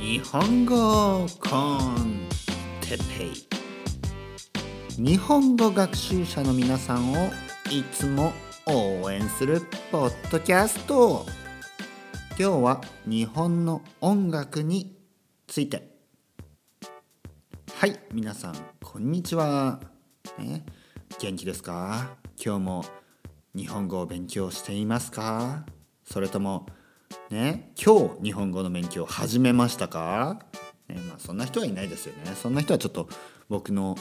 日本語コンテッペイ、日本語学習者の皆さんをいつも応援するポッドキャスト。今日は日本の音楽について。はい、皆さんこんにちは、元気ですか？今日も日本語を勉強していますか？それとも今日日本語の勉強始めましたか？そんな人はいないですよね。そんな人はちょっと僕の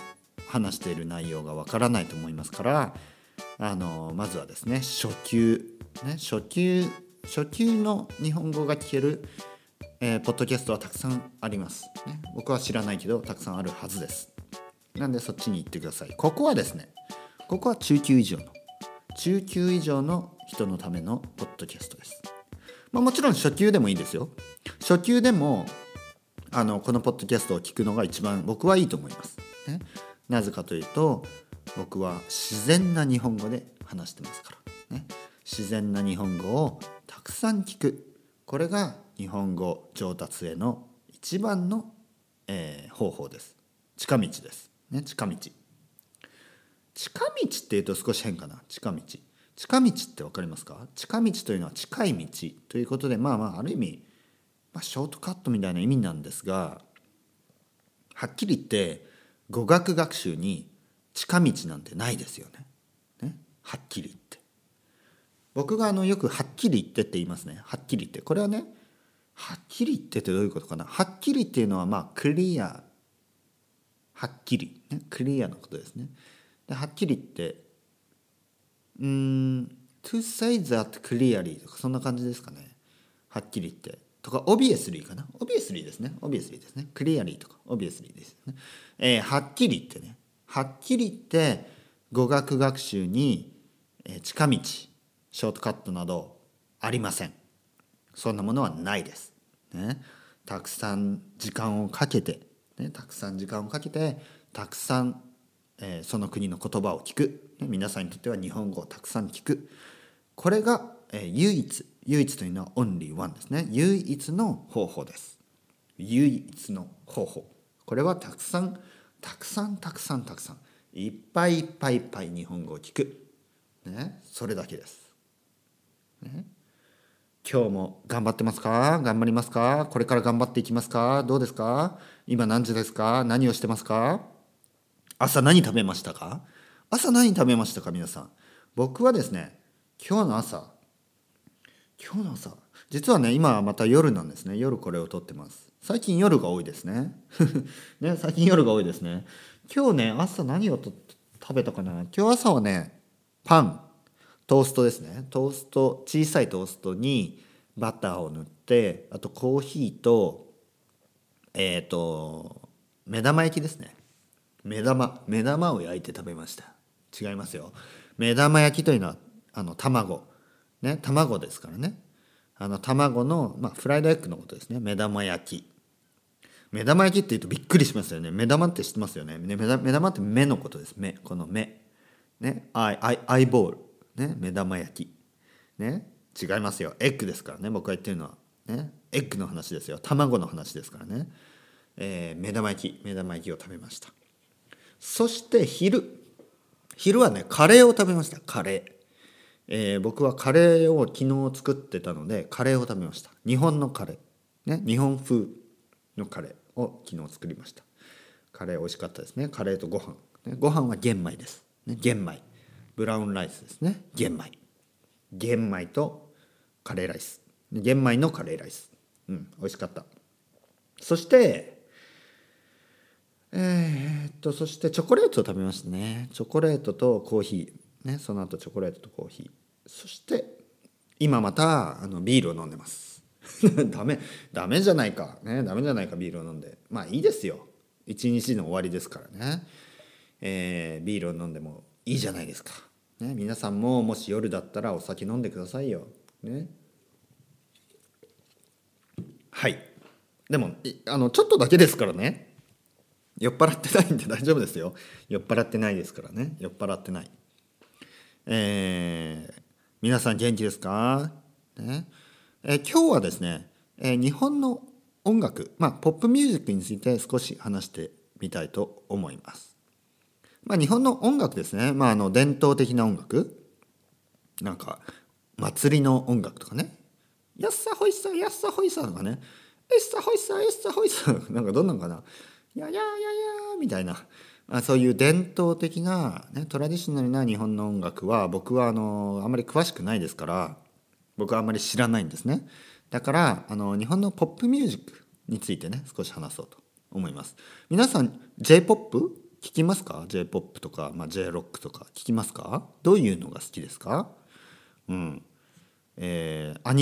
話している内容がわからないと思いますから、まずはですね、初級の日本語が聞ける、ポッドキャストはたくさんあります、僕は知らないけどたくさんあるはずです。なんでそっちに行ってください。ここは中級以上の人のためのポッドキャストです。もちろん初級でもいいですよ。初級でもこのポッドキャストを聞くのが一番僕はいいと思います、なぜかというと、僕は自然な日本語で話してますから、自然な日本語をたくさん聞く、これが日本語上達への一番の、方法です。近道です、近道っていうと少し変かな。近道って分かりますか？近道というのは近い道ということで、ある意味、ショートカットみたいな意味なんですが、はっきり言って語学学習に近道なんてないですよ ね。はっきり言って、僕がよくはっきり言ってって言いますね。はっきり言って、これはね、はっきり言ってってどういうことかな。はっきりっていうのはクリア、はっきり、クリアのことですね。で、はっきり言ってto say that clearly とかそんな感じですかね。はっきり言ってとか obviously かな。obviously ですね clearly とか obviously ですね、はっきり言ってね、はっきり言って語学学習に近道、ショートカットなどありません。そんなものはないです、たくさん時間をかけて、たくさんその国の言葉を聞く、皆さんにとっては日本語をたくさん聞く、これが唯一というのはオンリーワンですね。唯一の方法です。これはたくさんいっぱい日本語を聞く、それだけです、今日も頑張ってますか？頑張りますか？これから頑張っていきますか？どうですか？今何時ですか？何をしてますか？朝何食べましたか皆さん。僕はですね、今日の朝、実は今はまた夜なんですね。夜これを撮ってます。最近夜が多いですね。今日朝何を食べたかな。今日朝はパン、トーストですね。小さいトーストにバターを塗って、あとコーヒーと目玉焼きですね。目玉を焼いて食べました。違いますよ。目玉焼きというのは卵ですからね。卵の、フライドエッグのことですね。目玉焼きっていうとびっくりしますよね。目玉って知ってますよね。目玉って目のことです。アイボール、目玉焼き、違いますよ。エッグですからね。僕が言ってるのは、エッグの話ですよ。卵の話ですからね。目玉焼きを食べました。そして昼はカレーを食べました。僕はカレーを昨日作ってたので、カレーを食べました。日本のカレー、日本風のカレーを昨日作りました。カレー美味しかったですね。カレーとご飯、ご飯は玄米です、玄米、ブラウンライスですね。玄米とカレーライス、玄米のカレーライス、美味しかった。そしてチョコレートを食べましたね。チョコレートとコーヒー、その後チョコレートとコーヒー。そして今またビールを飲んでますダメじゃないか、ダメじゃないか。ビールを飲んで、いいですよ。一日の終わりですからね、ビールを飲んでもいいじゃないですか、皆さんももし夜だったらお酒飲んでくださいよ、はい。でもちょっとだけですからね。酔っ払ってないんで大丈夫ですよ。酔っ払ってない。皆さん元気ですか？今日はですね、日本の音楽、ポップミュージックについて少し話してみたいと思います。日本の音楽ですね、伝統的な音楽、なんか祭りの音楽とかね、やっさほいさやっさほいさとかね、えっさほいさえっさほいさなんかどんなんかな、ややややみたいな、そういう伝統的な、ね、トラディショナルな日本の音楽は僕はあまり詳しくないですから、僕はあまり知らないんですね。だから日本のポップミュージックについてね、少し話そうと思います。皆さん J-POP 聞きますか？ J-POP とか、J-ROCK とか聞きますか？どういうのが好きですか？アニ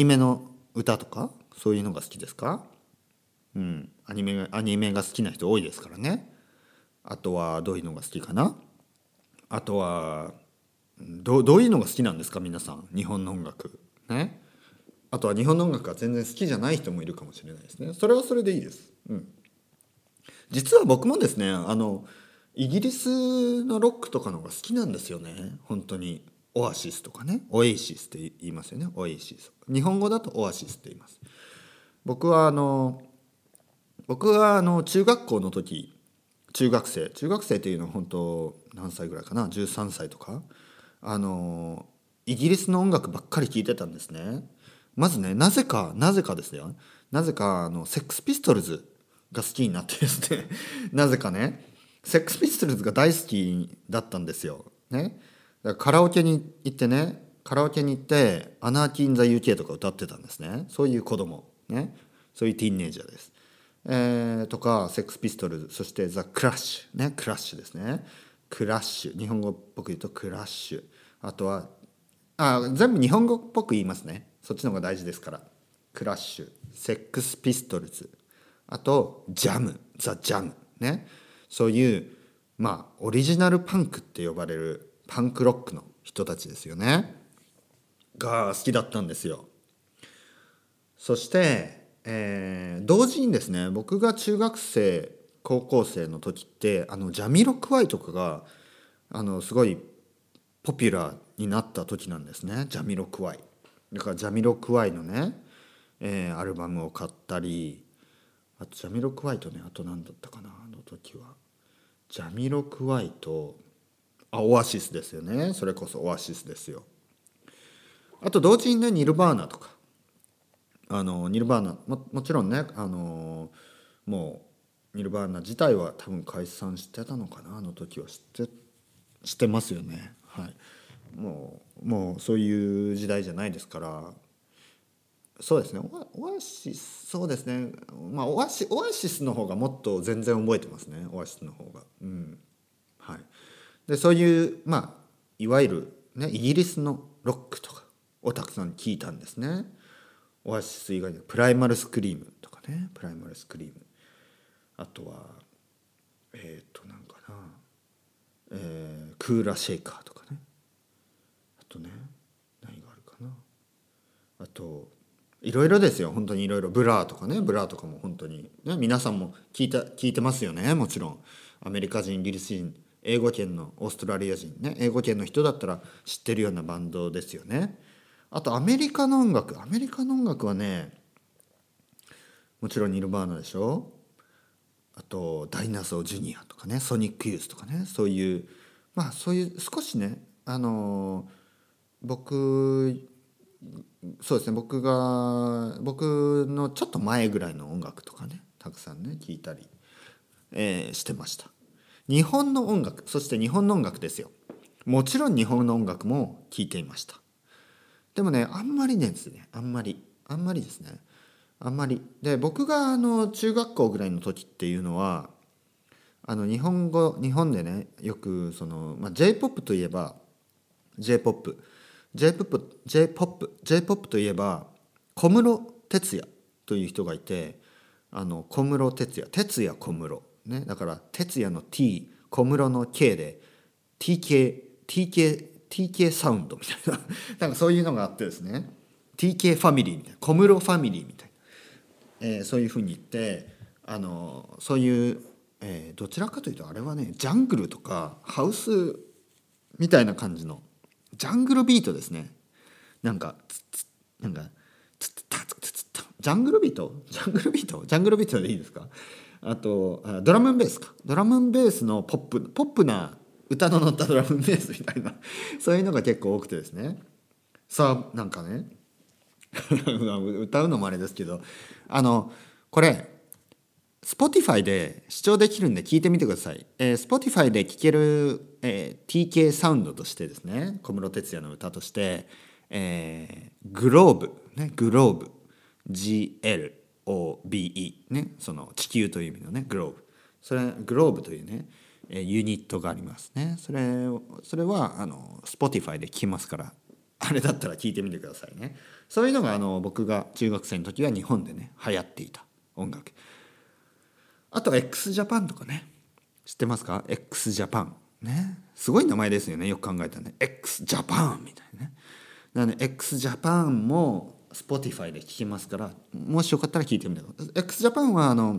メの歌とかそういうのが好きですか？アニメが好きな人多いですからね。あとはどういうのが好きかな。あとは どういうのが好きなんですか皆さん、日本の音楽ね。あとは日本の音楽が全然好きじゃない人もいるかもしれないですね。それはそれでいいです、実は僕もですね、イギリスのロックとかの方が好きなんですよね、本当に。オアシスとかね、オエイシスって言いますよね。オエイシス、日本語だとオアシスって言います。僕は中学校の時、中学生というのは本当何歳ぐらいかな、13歳とか、イギリスの音楽ばっかり聴いてたんですね。まずね、なぜかですよ、なぜかセックスピストルズが好きになってですねなぜかね、セックスピストルズが大好きだったんですよね。だからカラオケに行ってアナーキー・イン・ザ・ UK とか歌ってたんですね。そういう子供ね、そういうティーンエイジャーです。とかセックスピストルズ、そしてザ・クラッシュね、クラッシュですね、クラッシュ、日本語っぽく言うとクラッシュ。あとは全部日本語っぽく言いますね、そっちの方が大事ですから。クラッシュ、セックスピストルズ、あとジャム、ザ・ジャムね、そういうオリジナルパンクって呼ばれるパンクロックの人たちですよねが好きだったんですよ。そして同時にですね、僕が中学生高校生の時って、ジャミロクワイとかがすごいポピュラーになった時なんですね。ジャミロクワイだから、ジャミロクワイのね、アルバムを買ったり、あとジャミロクワイとね、あと何だったかな、あの時はジャミロクワイとオアシスですよね。それこそオアシスですよ。あと同時にね、ニルバーナとか、ニルバーナ もちろんね、もうニルバーナ自体は多分解散してたのかな、あの時は。知ってますよね、はい。もうそういう時代じゃないですから。そうですね、オアシス、そうですね、オアシスの方がもっと全然覚えてますね、オアシスの方が。はい。でそういういわゆる、ね、イギリスのロックとかをたくさん聞いたんですね。オアシス以外にプライマルスクリームとかね、プライマルスクリーム、あとはなんかな、クーラーシェイカーとかね、あとね何があるかな、あといろいろですよ、本当にいろいろ。ブラーとかも本当に、ね、皆さんも聞いてますよね、もちろん。アメリカ人、イギリス人、英語圏のオーストラリア人ね、英語圏の人だったら知ってるようなバンドですよね。あとアメリカの音楽はね、もちろんニルバーナでしょ、あとダイナソージュニアとかね、ソニックユースとかね、そういうそういう少しね、僕のちょっと前ぐらいの音楽とかね、たくさんね聞いたり、してました。日本の音楽、そして日本の音楽ですよ。もちろん日本の音楽も聞いていました。でもね、あんまりですね。で、僕が中学校ぐらいの時っていうのは、日本でね、よくJ-POP といえば J-POP といえば小室哲哉という人がいて、小室哲哉ね、だから哲哉の T、 小室の K で TK サウンドみたいななんかそういうのがあってですね、 TK ファミリーみたいな、小室ファミリーみたいな、そういうふうに言って、そういう、どちらかというとあれはね、ジャングルとかハウスみたいな感じのジャングルビートですね。なんかツッツッ、なんかツッツッタツッツッタジャングルビートでいいですか。あとドラムンベースか、ドラムンベースのポップな歌の乗ったドラムンベースみたいなそういうのが結構多くてですね。さあなんかね歌うのもあれですけど、これ Spotify で視聴できるんで聞いてみてください。Spotify で聴ける、TK サウンドとしてですね、小室哲哉の歌として、Globe、ね、Globe G-L-O-B-E、ね、その地球という意味のね Globe、 それ Globe というねユニットがありますね。それはSpotify で聴きますから、あれだったら聞いてみてくださいね。そういうのが僕が中学生の時は日本でね流行っていた音楽。あと X ジャパンとかね、知ってますか。 X ジャパンね、すごい名前ですよね、よく考えたらね。 X ジャパンみたいなね。なので X ジャパンも Spotify で聴きますから、もしよかったら聞いてみてください。 X ジャパンはな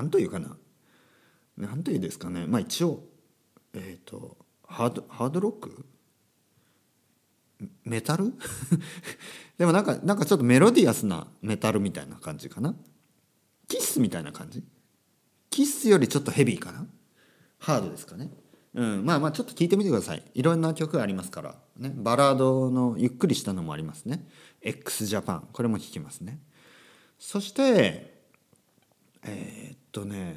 んというかな、なんというですかね、まあ一応ハードロックメタルでもなんかちょっとメロディアスなメタルみたいな感じかな。キスみたいな感じ、キスよりちょっとヘビーかな、ハードですかね、うん、まあまあちょっと聞いてみてください。いろんな曲がありますから、ね、バラードのゆっくりしたのもありますね。 X ジャパン、これも聴きますね。そして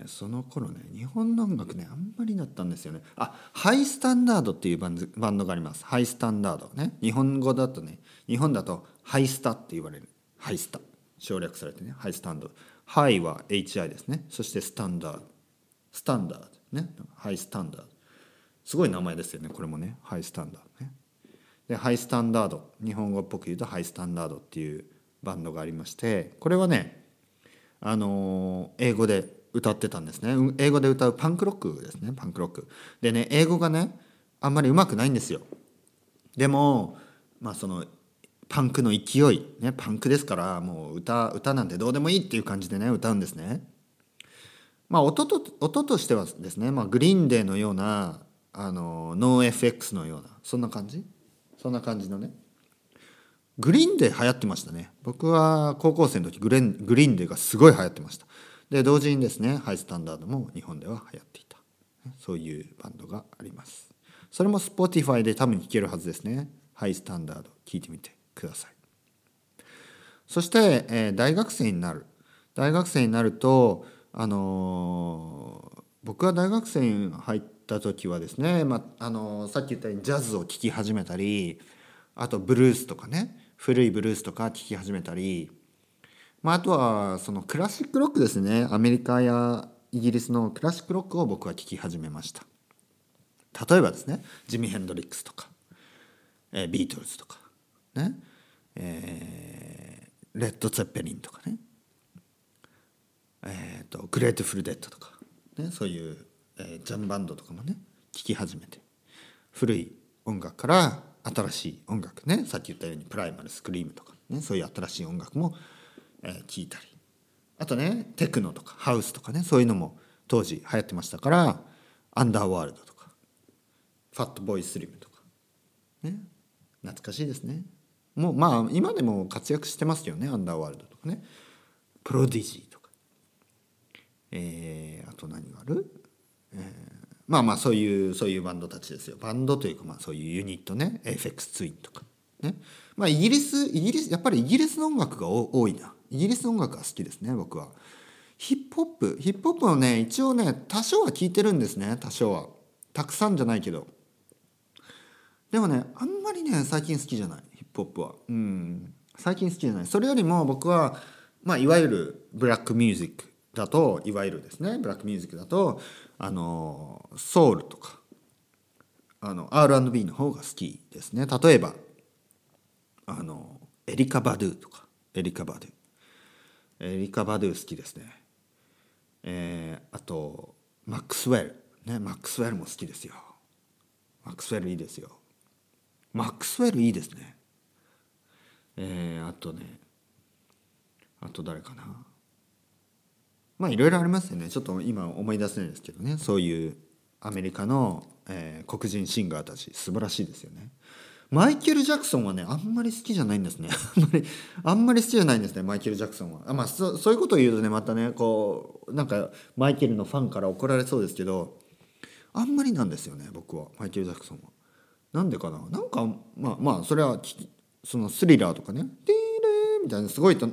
その頃ね、日本の音楽ねあんまりだったんですよね。ハイスタンダードっていうバンドがあります。ハイスタンダードね、日本語だとね、日本だとハイスタって言われる。ハイスタ省略されてね、ハイスタンダード。ハイは HI ですね。そしてスタンダードね、ハイスタンダード、すごい名前ですよね、これもね。ハイスタンダードね。でハイスタンダード、日本語っぽく言うとハイスタンダードっていうバンドがありまして、これはね英語で歌ってたんですね。英語で歌うパンクロックですね。パンクロックでね、英語がねあんまりうまくないんですよ。でもまあそのパンクの勢いね、パンクですからもう歌なんてどうでもいいっていう感じでね歌うんですね。まあ音としてはですね、まあ、グリーンデーのようなノー FX のようなそんな感じのね。グリーンデー流行ってましたね。僕は高校生の時グリーンデーがすごい流行ってました。で同時にですね、ハイスタンダードも日本では流行っていた、そういうバンドがあります。それも Spotify で多分聴けるはずですね。ハイスタンダード聴いてみてください。そして、大学生になると僕は大学生に入った時はですね、まあさっき言ったようにジャズを聴き始めたり、あとブルースとかね、古いブルースとか聴き始めたり、まあ、あとはそのクラシックロックですね。アメリカやイギリスのクラシックロックを僕は聴き始めました。例えばですね、ジミー・ヘンドリックスとか、ビートルズとか、ねレッド・ツェッペリンとかね、グレート・フル・デッドとか、ね、そういう、ジャムバンドとかもね聴き始めて、古い音楽から新しい音楽ね、さっき言ったようにプライマル・スクリームとか、ね、そういう新しい音楽も聞いたり、あとねテクノとかハウスとかね、そういうのも当時流行ってましたから、アンダーワールドとかファットボーイスリムとかね、懐かしいですね。もうまあ今でも活躍してますよね、アンダーワールドとかね、プロディジーとか、あと何がある、まあまあそういうバンドたちですよ。バンドというか、まあそういうユニットね、 AFX ツインとかね、まあイギリスやっぱりイギリスの音楽が多いな。イギリスの音楽が好きですね。僕はヒップホップのね一応ね多少は聴いてるんですね。多少は、たくさんじゃないけど、でもねあんまりね最近好きじゃない、ヒップホップは。最近好きじゃない。それよりも僕はまあいわゆるブラックミュージックだとソウルとかR&B の方が好きですね。例えばエリカ・バドゥ好きですね。あとマックスウェルも好きですよ。マックスウェルいいですね。あと誰かな、まあいろいろありますよね。ちょっと今思い出せないですけどね。そういうアメリカの、黒人シンガーたち素晴らしいですよね。マイケル・ジャクソンはね、あんまり好きじゃないんですね、マイケル・ジャクソンは。あ、まあ、そういうことを言うとね、またね、こう、なんか、マイケルのファンから怒られそうですけど、あんまりなんですよね、僕は、マイケル・ジャクソンは。なんでかな、なんか、まあ、それは、そのスリラーとかね、ディーレーみたいな、すごいな、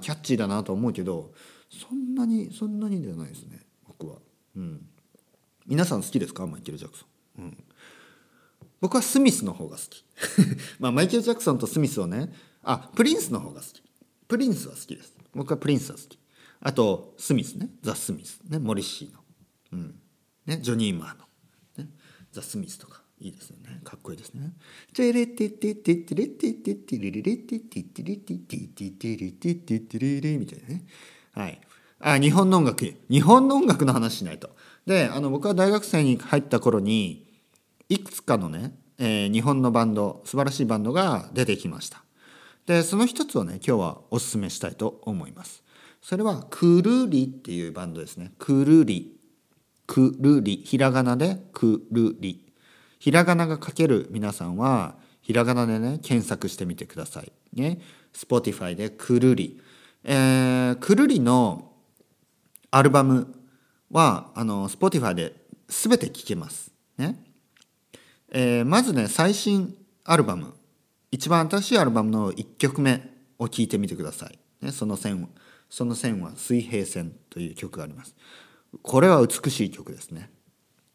キャッチーだなと思うけど、そんなにじゃないですね、僕は。うん。皆さん好きですか、マイケル・ジャクソン。うん。僕はスミスの方が好きまあマイケル・ジャクソンとスミスをね、あ、プリンスの方が好き。プリンスは好きです。僕はプリンスは好き。あとスミスね、ザ・スミスね、モリッシーの、うんね、ジョニー・マーの、ね、ザ・スミスとかいいですよね、かっこいいですね。チェレテテテテレテテテレレテテテレテテテレテテテレレみたいなね。はい。あ、日本の音楽の話しないと。で、僕は大学生に入った頃にいくつかのね、日本のバンド、素晴らしいバンドが出てきました。で、その一つをね、今日はおすすめしたいと思います。それはくるりっていうバンドですね。くるり、くるり、ひらがなでくるり、ひらがなが書ける皆さんはひらがなでね、検索してみてくださいね。Spotify でくるり、くるりのアルバムはSpotify で全て聴けますね。まずね、最新アルバム、一番新しいアルバムの1曲目を聴いてみてください、ね。その線は水平線という曲があります。これは美しい曲ですね。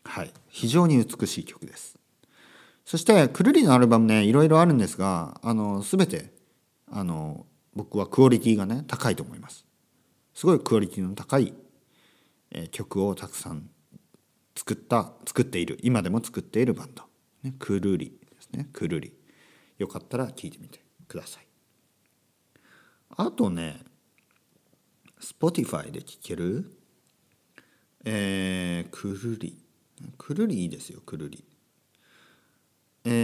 はい、非常に美しい曲です。そしてくるりのアルバムね、いろいろあるんですが、全て僕はクオリティがね、高いと思います。すごいクオリティの高い、曲をたくさん作っている、今でも作っているバンドね、くるりですね。くるり、よかったら聞いてみてください。あとね、 Spotify で聴ける、くるりいいですよ、くるり。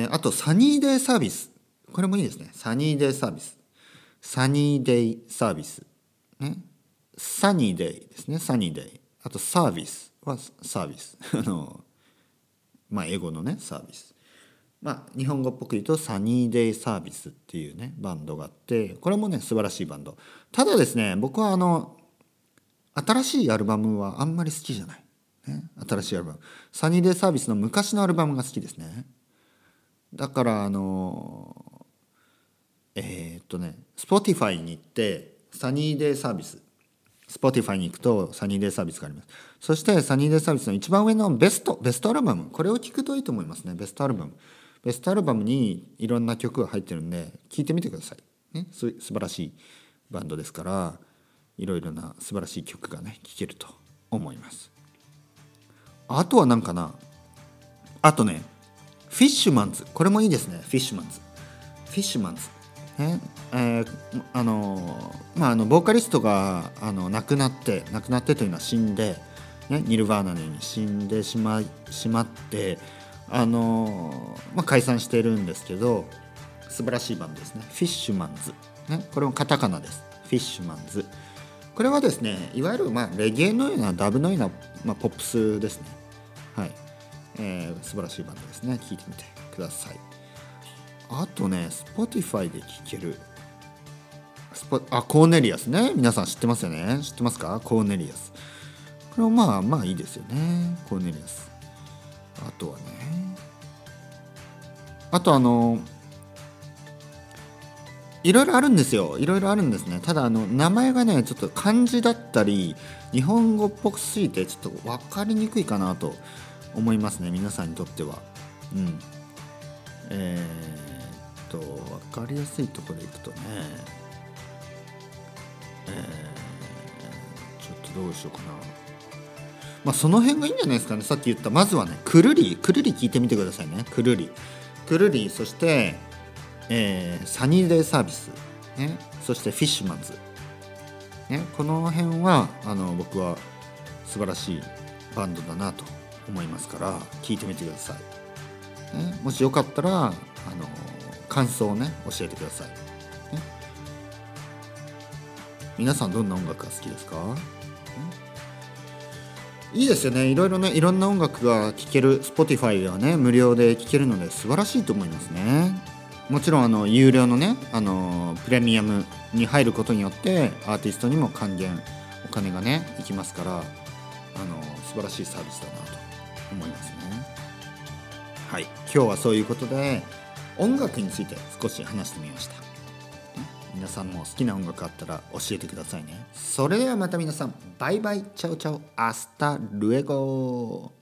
あとサニーデイサービス、これもいいですね。サニーデイサービス、ね、サニーデイですね、サニーデイ。あとサービスはサービスまあ、英語のね、サービス、まあ、日本語っぽく言うとサニーデイサービスっていうね、バンドがあって、これもね、素晴らしいバンド。ただですね、僕は新しいアルバムはあんまり好きじゃない、ね、新しいアルバム、サニーデイサービスの昔のアルバムが好きですね。だからSpotify に行って、サニーデイサービス、Spotify に行くとサニーデイサービスがあります。そしてサニーデイサービスの一番上のベストアルバム、これを聞くといいと思いますね。ベストアルバムにいろんな曲が入ってるんで、聞いてみてください、ね、素晴らしいバンドですから、いろいろな素晴らしい曲がね、聴けると思います。あとは何かな、あとね、フィッシュマンズ、これもいいですね。フィッシュマンズね、まあ、ボーカリストが亡くなってというのは死んで、ね、ニルヴァーナのように死んでしまって、まあ、解散してるんですけど、素晴らしいバンドですね。フィッシュマンズ、ね、これもカタカナです。フィッシュマンズ、これはですね、いわゆる、まあ、レゲエのようなダブのような、まあ、ポップスですね。はい、素晴らしいバンドですね。聴いてみてください。あとね、Spotify で聴ける、コーネリアスね。皆さん知ってますよね。知ってますか、コーネリアス。これもまあまあいいですよね、コーネリアス。あとはね、あといろいろあるんですよ。いろいろあるんですね。ただ名前がね、ちょっと漢字だったり日本語っぽくすぎて、ちょっと分かりにくいかなと思いますね、皆さんにとっては。うん、分かりやすいところでいくとね、ちょっとどうしようかな。まあ、その辺がいいんじゃないですかね。さっき言った、まずはね、くるり聞いてみてくださいね。くるり、そして、サニーデイサービス、ね、そしてフィッシュマンズ、ね、この辺は僕は素晴らしいバンドだなと思いますから、聞いてみてください。ね、もしよかったら感想をね、教えてください、ね。皆さんどんな音楽が好きですか、ね。いいですよね。いろいろね、いろんな音楽が聴ける Spotify はね無料で聴けるので素晴らしいと思いますね。もちろん有料のねプレミアムに入ることによってアーティストにも還元お金がねいきますから、素晴らしいサービスだなと思いますね。はい、今日はそういうことで音楽について少し話してみました。皆さんも好きな音楽あったら教えてくださいね。それではまた皆さん、バイバイ、チャオチャオ、アスタルエゴ。